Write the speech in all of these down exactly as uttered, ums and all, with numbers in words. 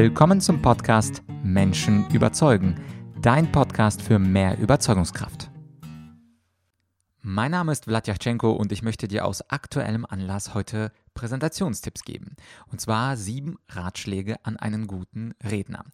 Willkommen zum Podcast Menschen überzeugen, dein Podcast für mehr Überzeugungskraft. Mein Name ist Vlad Jachtschenko und ich möchte dir aus aktuellem Anlass heute Präsentationstipps geben. Und zwar sieben Ratschläge an einen guten Redner.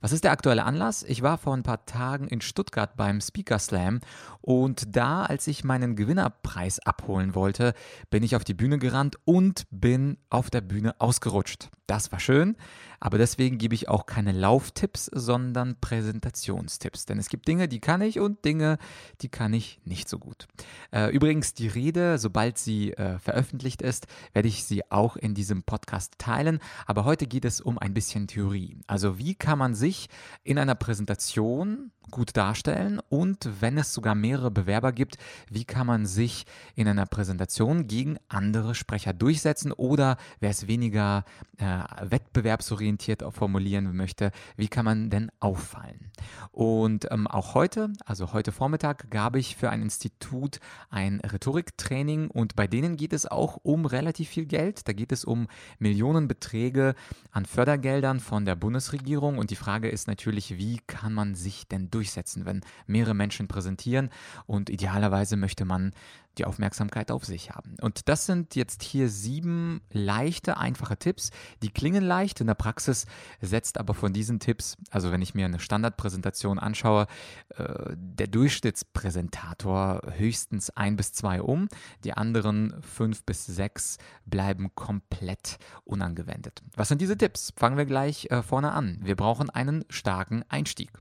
Was ist der aktuelle Anlass? Ich war vor ein paar Tagen in Stuttgart beim Speaker Slam und da, als ich meinen Gewinnerpreis abholen wollte, bin ich auf die Bühne gerannt und bin auf der Bühne ausgerutscht. Das war schön, aber deswegen gebe ich auch keine Lauftipps, sondern Präsentationstipps. Denn es gibt Dinge, die kann ich und Dinge, die kann ich nicht so gut. Äh, übrigens, die Rede, sobald sie äh, veröffentlicht ist, werde ich sie auch in diesem Podcast teilen. Aber heute geht es um ein bisschen Theorie. Also wie kann man sich in einer Präsentation gut darstellen und wenn es sogar mehrere Bewerber gibt, wie kann man sich in einer Präsentation gegen andere Sprecher durchsetzen oder wer es weniger äh, wettbewerbsorientiert formulieren möchte, wie kann man denn auffallen? Und ähm, auch heute, also heute Vormittag, gab ich für ein Institut ein Rhetoriktraining und bei denen geht es auch um relativ viel Geld. Da geht es um Millionenbeträge an Fördergeldern von der Bundesregierung und die Frage ist natürlich, wie kann man sich denn durchsetzen, wenn mehrere Menschen präsentieren und idealerweise möchte man die Aufmerksamkeit auf sich haben. Und das sind jetzt hier sieben leichte, einfache Tipps, die klingen leicht, in der Praxis setzt aber von diesen Tipps, also wenn ich mir eine Standardpräsentation anschaue, äh, der Durchschnittspräsentator höchstens ein bis zwei um, die anderen fünf bis sechs bleiben komplett unangewendet. Was sind diese Tipps? Fangen wir gleich äh, vorne an. Wir brauchen einen starken Einstieg.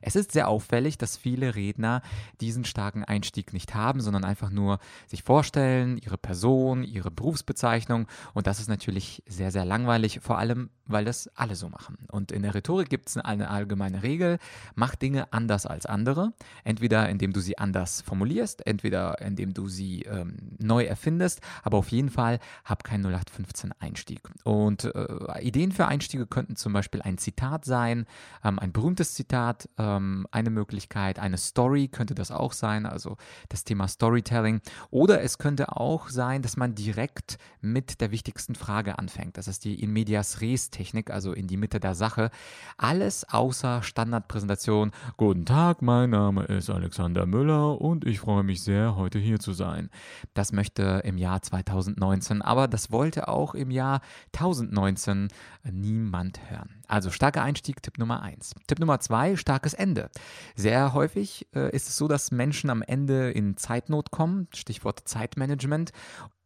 Es ist sehr auffällig, dass viele Redner diesen starken Einstieg nicht haben, sondern einfach nur sich vorstellen, ihre Person, ihre Berufsbezeichnung und das ist natürlich sehr, sehr langweilig, vor allem, weil das alle so machen. Und in der Rhetorik gibt es eine allgemeine Regel, mach Dinge anders als andere, entweder indem du sie anders formulierst, entweder indem du sie ähm, neu erfindest, aber auf jeden Fall hab keinen null acht fünfzehn Einstieg. Und äh, Ideen für Einstiege könnten zum Beispiel ein Zitat sein, ähm, ein berühmtes Zitat, ähm, eine Möglichkeit, eine Story könnte das auch sein, also das Thema Storytelling. Oder es könnte auch sein, dass man direkt mit der wichtigsten Frage anfängt. Das ist die In Medias Res Technik, also in die Mitte der Sache. Alles außer Standardpräsentation. Guten Tag, mein Name ist Alexander Müller und ich freue mich sehr, heute hier zu sein. Das möchte im Jahr zweitausendneunzehn, aber das wollte auch im Jahr zweitausendneunzehn niemand hören. Also starker Einstieg, Tipp Nummer eins. Tipp Nummer zwei, starkes Ende. Sehr häufig äh, ist es so, dass Menschen am Ende in Zeitnot kommen, Stichwort Zeitmanagement,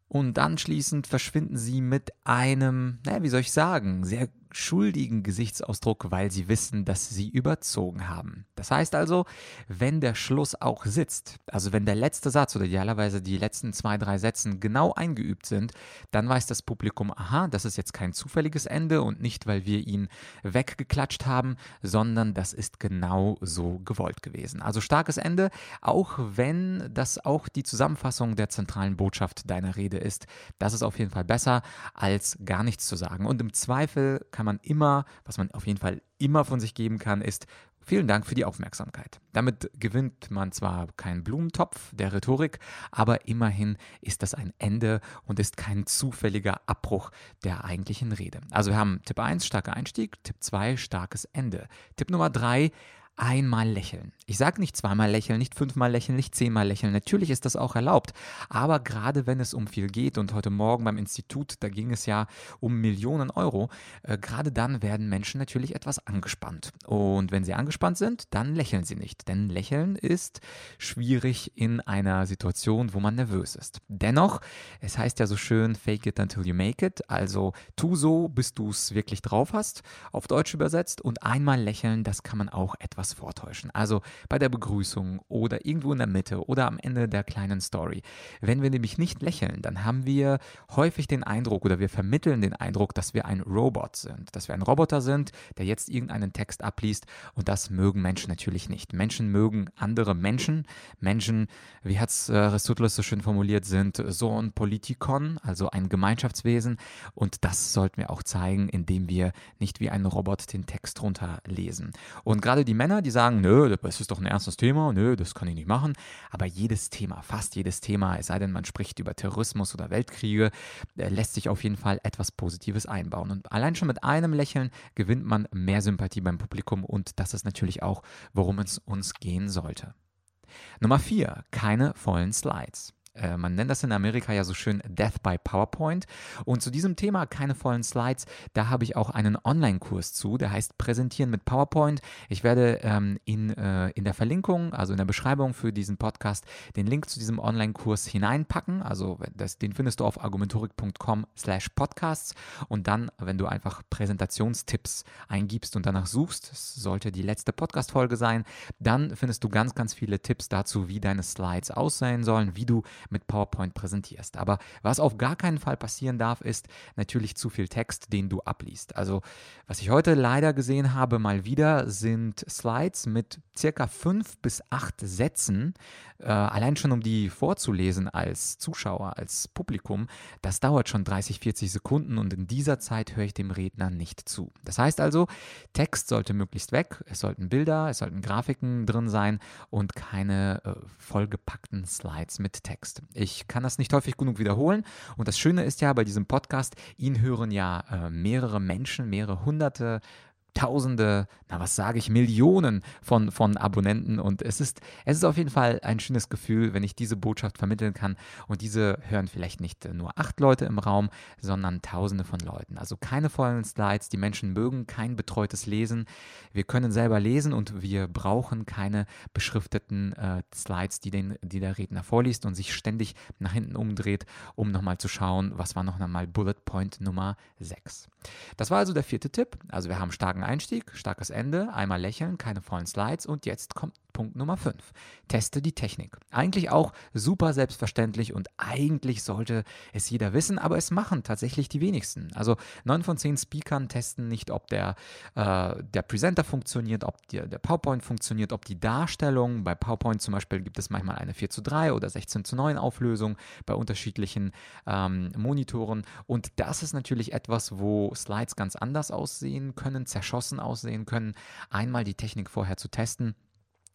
und anschließend verschwinden sie mit einem, naja, wie soll ich sagen, sehr schuldigen Gesichtsausdruck, weil sie wissen, dass sie überzogen haben. Das heißt also, wenn der Schluss auch sitzt, also wenn der letzte Satz oder idealerweise die letzten zwei, drei Sätze genau eingeübt sind, dann weiß das Publikum, aha, das ist jetzt kein zufälliges Ende und nicht, weil wir ihn weggeklatscht haben, sondern das ist genau so gewollt gewesen. Also starkes Ende, auch wenn das auch die Zusammenfassung der zentralen Botschaft deiner Rede ist. Das ist auf jeden Fall besser, als gar nichts zu sagen. Und im Zweifel kann man immer, was man auf jeden Fall immer von sich geben kann, ist vielen Dank für die Aufmerksamkeit. Damit gewinnt man zwar keinen Blumentopf der Rhetorik, aber immerhin ist das ein Ende und ist kein zufälliger Abbruch der eigentlichen Rede. Also wir haben Tipp eins, starker Einstieg, Tipp zwei, starkes Ende. Tipp Nummer drei, einmal lächeln. Ich sage nicht zweimal lächeln, nicht fünfmal lächeln, nicht zehnmal lächeln. Natürlich ist das auch erlaubt, aber gerade wenn es um viel geht und heute Morgen beim Institut, da ging es ja um Millionen Euro, äh, gerade dann werden Menschen natürlich etwas angespannt. Und wenn sie angespannt sind, dann lächeln sie nicht, denn lächeln ist schwierig in einer Situation, wo man nervös ist. Dennoch, es heißt ja so schön, fake it until you make it, also tu so, bis du es wirklich drauf hast, auf Deutsch übersetzt, und einmal lächeln, das kann man auch etwas vortäuschen. Also bei der Begrüßung oder irgendwo in der Mitte oder am Ende der kleinen Story. Wenn wir nämlich nicht lächeln, dann haben wir häufig den Eindruck oder wir vermitteln den Eindruck, dass wir ein Robot sind, dass wir ein Roboter sind, der jetzt irgendeinen Text abliest und das mögen Menschen natürlich nicht. Menschen mögen andere Menschen. Menschen, wie hat es Aristoteles so schön formuliert, sind so ein Politikon, also ein Gemeinschaftswesen und das sollten wir auch zeigen, indem wir nicht wie ein Robot den Text runterlesen. Und gerade die Männer Männer, die sagen, nö, das ist doch ein ernstes Thema, nö, das kann ich nicht machen. Aber jedes Thema, fast jedes Thema, es sei denn, man spricht über Terrorismus oder Weltkriege, lässt sich auf jeden Fall etwas Positives einbauen. Und allein schon mit einem Lächeln gewinnt man mehr Sympathie beim Publikum und das ist natürlich auch, worum es uns gehen sollte. Nummer vier, keine vollen Slides. Man nennt das in Amerika ja so schön Death by PowerPoint. Und zu diesem Thema, keine vollen Slides, da habe ich auch einen Online-Kurs zu, der heißt Präsentieren mit PowerPoint. Ich werde ähm, in, äh, in der Verlinkung, also in der Beschreibung für diesen Podcast, den Link zu diesem Online-Kurs hineinpacken. Also das, den findest du auf argumentorik punkt com slash podcasts. Und dann, wenn du einfach Präsentationstipps eingibst und danach suchst, das sollte die letzte Podcast-Folge sein, dann findest du ganz, ganz viele Tipps dazu, wie deine Slides aussehen sollen, wie du mit PowerPoint präsentierst. Aber was auf gar keinen Fall passieren darf, ist natürlich zu viel Text, den du abliest. Also was ich heute leider gesehen habe, mal wieder, sind Slides mit circa fünf bis acht Sätzen. Äh, allein schon, um die vorzulesen als Zuschauer, als Publikum, das dauert schon dreißig, vierzig Sekunden und in dieser Zeit höre ich dem Redner nicht zu. Das heißt also, Text sollte möglichst weg, es sollten Bilder, es sollten Grafiken drin sein und keine äh, vollgepackten Slides mit Text. Ich kann das nicht häufig genug wiederholen und das Schöne ist ja bei diesem Podcast, ihn hören ja äh, mehrere Menschen, mehrere hunderte, tausende, na was sage ich, Millionen von, von Abonnenten und es ist, es ist auf jeden Fall ein schönes Gefühl, wenn ich diese Botschaft vermitteln kann und diese hören vielleicht nicht nur acht Leute im Raum, sondern tausende von Leuten. Also keine vollen Slides, die Menschen mögen kein betreutes Lesen, wir können selber lesen und wir brauchen keine beschrifteten äh, Slides, die, den, die der Redner vorliest und sich ständig nach hinten umdreht, um nochmal zu schauen, was war noch einmal Bullet Point Nummer sechs. Das war also der vierte Tipp, also wir haben starken Einstieg, starkes Ende, einmal lächeln, keine vollen Slides und jetzt kommt Punkt Nummer fünf. Teste die Technik. Eigentlich auch super selbstverständlich und eigentlich sollte es jeder wissen, aber es machen tatsächlich die wenigsten. Also neun von zehn Speakern testen nicht, ob der, äh, der Presenter funktioniert, ob die, der PowerPoint funktioniert, ob die Darstellung, bei PowerPoint zum Beispiel gibt es manchmal eine vier zu drei oder sechzehn zu neun Auflösung bei unterschiedlichen ähm, Monitoren und das ist natürlich etwas, wo Slides ganz anders aussehen können, zerschossen aussehen können. Einmal die Technik vorher zu testen,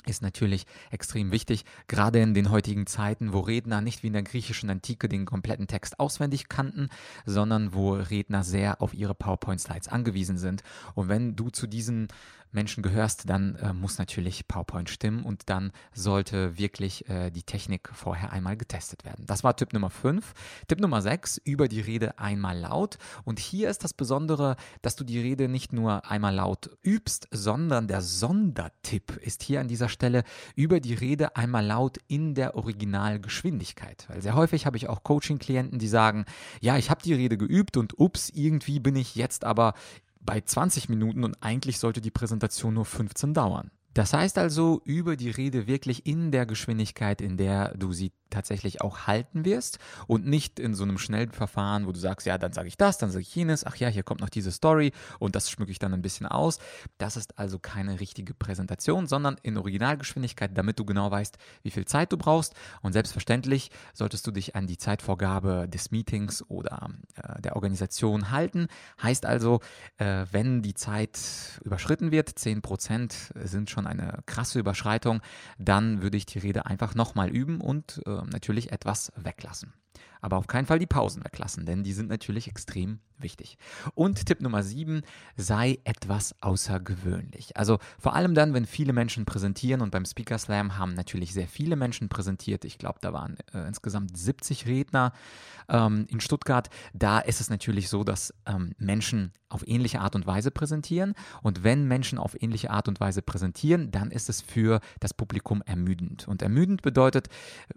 ist natürlich extrem wichtig, gerade in den heutigen Zeiten, wo Redner nicht wie in der griechischen Antike den kompletten Text auswendig kannten, sondern wo Redner sehr auf ihre PowerPoint-Slides angewiesen sind. Und wenn du zu diesen Menschen gehörst, dann äh, muss natürlich PowerPoint stimmen und dann sollte wirklich äh, die Technik vorher einmal getestet werden. Das war Tipp Nummer fünf. Tipp Nummer sechs, über die Rede einmal laut. Und hier ist das Besondere, dass du die Rede nicht nur einmal laut übst, sondern der Sondertipp ist hier an dieser Stelle, Stelle über die Rede einmal laut in der Originalgeschwindigkeit. Weil sehr häufig habe ich auch Coaching-Klienten, die sagen, ja, ich habe die Rede geübt und ups, irgendwie bin ich jetzt aber bei zwanzig Minuten und eigentlich sollte die Präsentation nur fünfzehn dauern. Das heißt also, über die Rede wirklich in der Geschwindigkeit, in der du sie tatsächlich auch halten wirst und nicht in so einem schnellen Verfahren, wo du sagst, ja, dann sage ich das, dann sage ich jenes, ach ja, hier kommt noch diese Story und das schmücke ich dann ein bisschen aus. Das ist also keine richtige Präsentation, sondern in Originalgeschwindigkeit, damit du genau weißt, wie viel Zeit du brauchst und selbstverständlich solltest du dich an die Zeitvorgabe des Meetings oder äh, der Organisation halten. Heißt also, äh, wenn die Zeit überschritten wird, zehn Prozent sind schon eine krasse Überschreitung, dann würde ich die Rede einfach nochmal üben und äh, natürlich etwas weglassen. Aber auf keinen Fall die Pausen weglassen, denn die sind natürlich extrem wichtig. Und Tipp Nummer sieben, sei etwas außergewöhnlich. Also vor allem dann, wenn viele Menschen präsentieren und beim Speaker Slam haben natürlich sehr viele Menschen präsentiert. Ich glaube, da waren äh, insgesamt siebzig Redner ähm, in Stuttgart. Da ist es natürlich so, dass ähm, Menschen auf ähnliche Art und Weise präsentieren. Und wenn Menschen auf ähnliche Art und Weise präsentieren, dann ist es für das Publikum ermüdend. Und ermüdend bedeutet,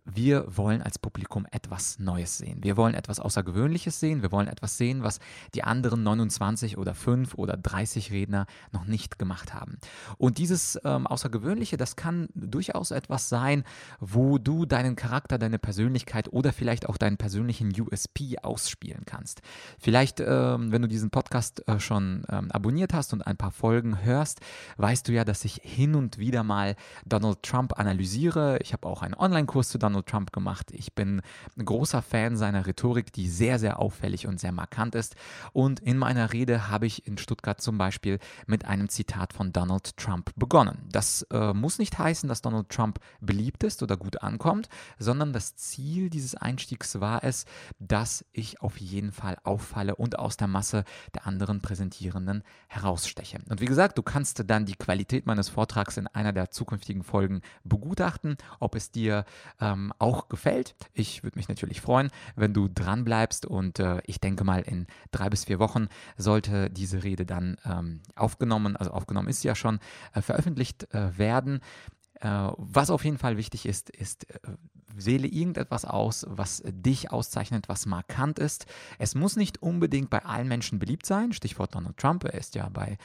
wir wollen als Publikum etwas Neues sehen. Wir wollen etwas Außergewöhnliches sehen. Wir wollen etwas sehen, was die anderen neunundzwanzig oder fünf oder dreißig Redner noch nicht gemacht haben. Und dieses ähm, Außergewöhnliche, das kann durchaus etwas sein, wo du deinen Charakter, deine Persönlichkeit oder vielleicht auch deinen persönlichen U S P ausspielen kannst. Vielleicht, ähm, wenn du diesen Podcast äh, schon ähm, abonniert hast und ein paar Folgen hörst, weißt du ja, dass ich hin und wieder mal Donald Trump analysiere. Ich habe auch einen Online-Kurs zu Donald Trump gemacht. Ich bin ein großer großer Fan seiner Rhetorik, die sehr, sehr auffällig und sehr markant ist. Und in meiner Rede habe ich in Stuttgart zum Beispiel mit einem Zitat von Donald Trump begonnen. Das äh, muss nicht heißen, dass Donald Trump beliebt ist oder gut ankommt, sondern das Ziel dieses Einstiegs war es, dass ich auf jeden Fall auffalle und aus der Masse der anderen Präsentierenden heraussteche. Und wie gesagt, du kannst dann die Qualität meines Vortrags in einer der zukünftigen Folgen begutachten, ob es dir ähm, auch gefällt. Ich würde mich natürlich freuen, wenn du dran bleibst, und äh, ich denke mal, in drei bis vier Wochen sollte diese Rede dann ähm, aufgenommen, also aufgenommen ist sie ja schon, äh, veröffentlicht äh, werden. Äh, was auf jeden Fall wichtig ist, ist, äh, wähle irgendetwas aus, was dich auszeichnet, was markant ist. Es muss nicht unbedingt bei allen Menschen beliebt sein. Stichwort Donald Trump, er ist ja bei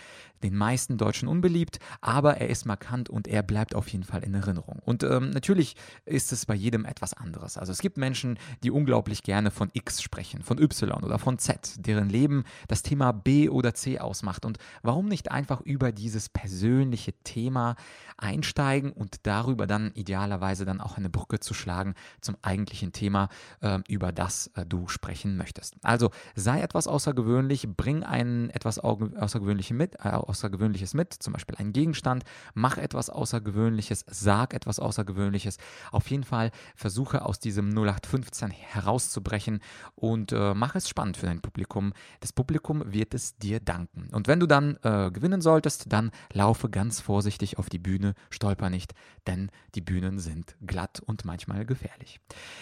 den meisten Deutschen unbeliebt, aber er ist markant und er bleibt auf jeden Fall in Erinnerung. Und ähm, natürlich ist es bei jedem etwas anderes. Also es gibt Menschen, die unglaublich gerne von X sprechen, von Y oder von Z, deren Leben das Thema B oder C ausmacht. Und warum nicht einfach über dieses persönliche Thema einsteigen und darüber dann idealerweise dann auch eine Brücke zu schlagen zum eigentlichen Thema, äh, über das äh, du sprechen möchtest. Also sei etwas außergewöhnlich, bring ein etwas Außergewöhnliches mit, äh, Außergewöhnliches mit, zum Beispiel einen Gegenstand, mach etwas Außergewöhnliches, sag etwas Außergewöhnliches. Auf jeden Fall versuche aus diesem null acht fünfzehn herauszubrechen und äh, mach es spannend für dein Publikum. Das Publikum wird es dir danken. Und wenn du dann äh, gewinnen solltest, dann laufe ganz vorsichtig auf die Bühne, stolper nicht, denn die Bühnen sind glatt und manchmal gefährlich.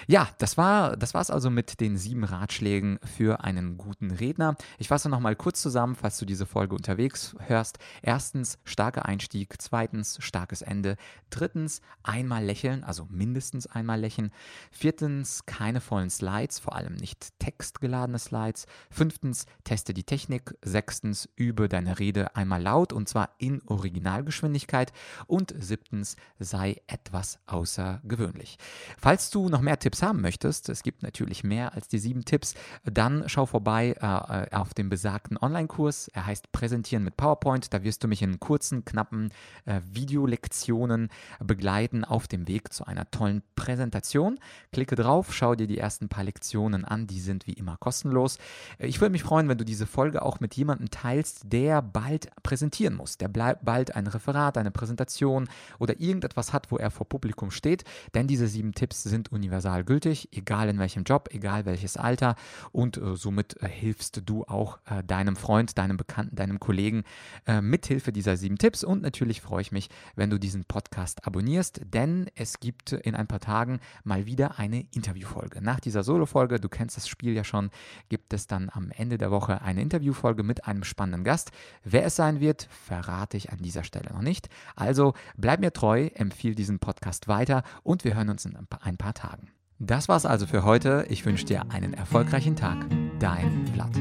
Ja, das war das war's also mit den sieben Ratschlägen für einen guten Redner. Ich fasse nochmal kurz zusammen, falls du diese Folge unterwegs hörst. Erstens, starker Einstieg. Zweitens, starkes Ende. Drittens, einmal lächeln, also mindestens einmal lächeln. Viertens, keine vollen Slides, vor allem nicht textgeladene Slides. Fünftens, teste die Technik. Sechstens, übe deine Rede einmal laut und zwar in Originalgeschwindigkeit. Und siebtens, sei etwas außergewöhnlich. Falls du noch mehr Tipps haben möchtest, es gibt natürlich mehr als die sieben Tipps, dann schau vorbei äh, auf dem besagten Online-Kurs. Er heißt Präsentieren mit PowerPoint. Da wirst du mich in kurzen, knappen äh, Videolektionen begleiten auf dem Weg zu einer tollen Präsentation. Klicke drauf, schau dir die ersten paar Lektionen an. Die sind wie immer kostenlos. Ich würde mich freuen, wenn du diese Folge auch mit jemandem teilst, der bald präsentieren muss, der bald ein Referat, eine Präsentation oder irgendetwas hat, wo er vor Publikum steht. Denn diese sieben Tipps sind universal gültig, egal in welchem Job, egal welches Alter, und äh, somit äh, hilfst du auch äh, deinem Freund, deinem Bekannten, deinem Kollegen äh, mithilfe dieser sieben Tipps. Und natürlich freue ich mich, wenn du diesen Podcast abonnierst, denn es gibt in ein paar Tagen mal wieder eine Interviewfolge. Nach dieser Solo-Folge, du kennst das Spiel ja schon, gibt es dann am Ende der Woche eine Interviewfolge mit einem spannenden Gast. Wer es sein wird, verrate ich an dieser Stelle noch nicht. Also bleib mir treu, empfehle diesen Podcast weiter und wir hören uns in ein paar Tagen. Das war's also für heute. Ich wünsche dir einen erfolgreichen Tag. Dein Vlad.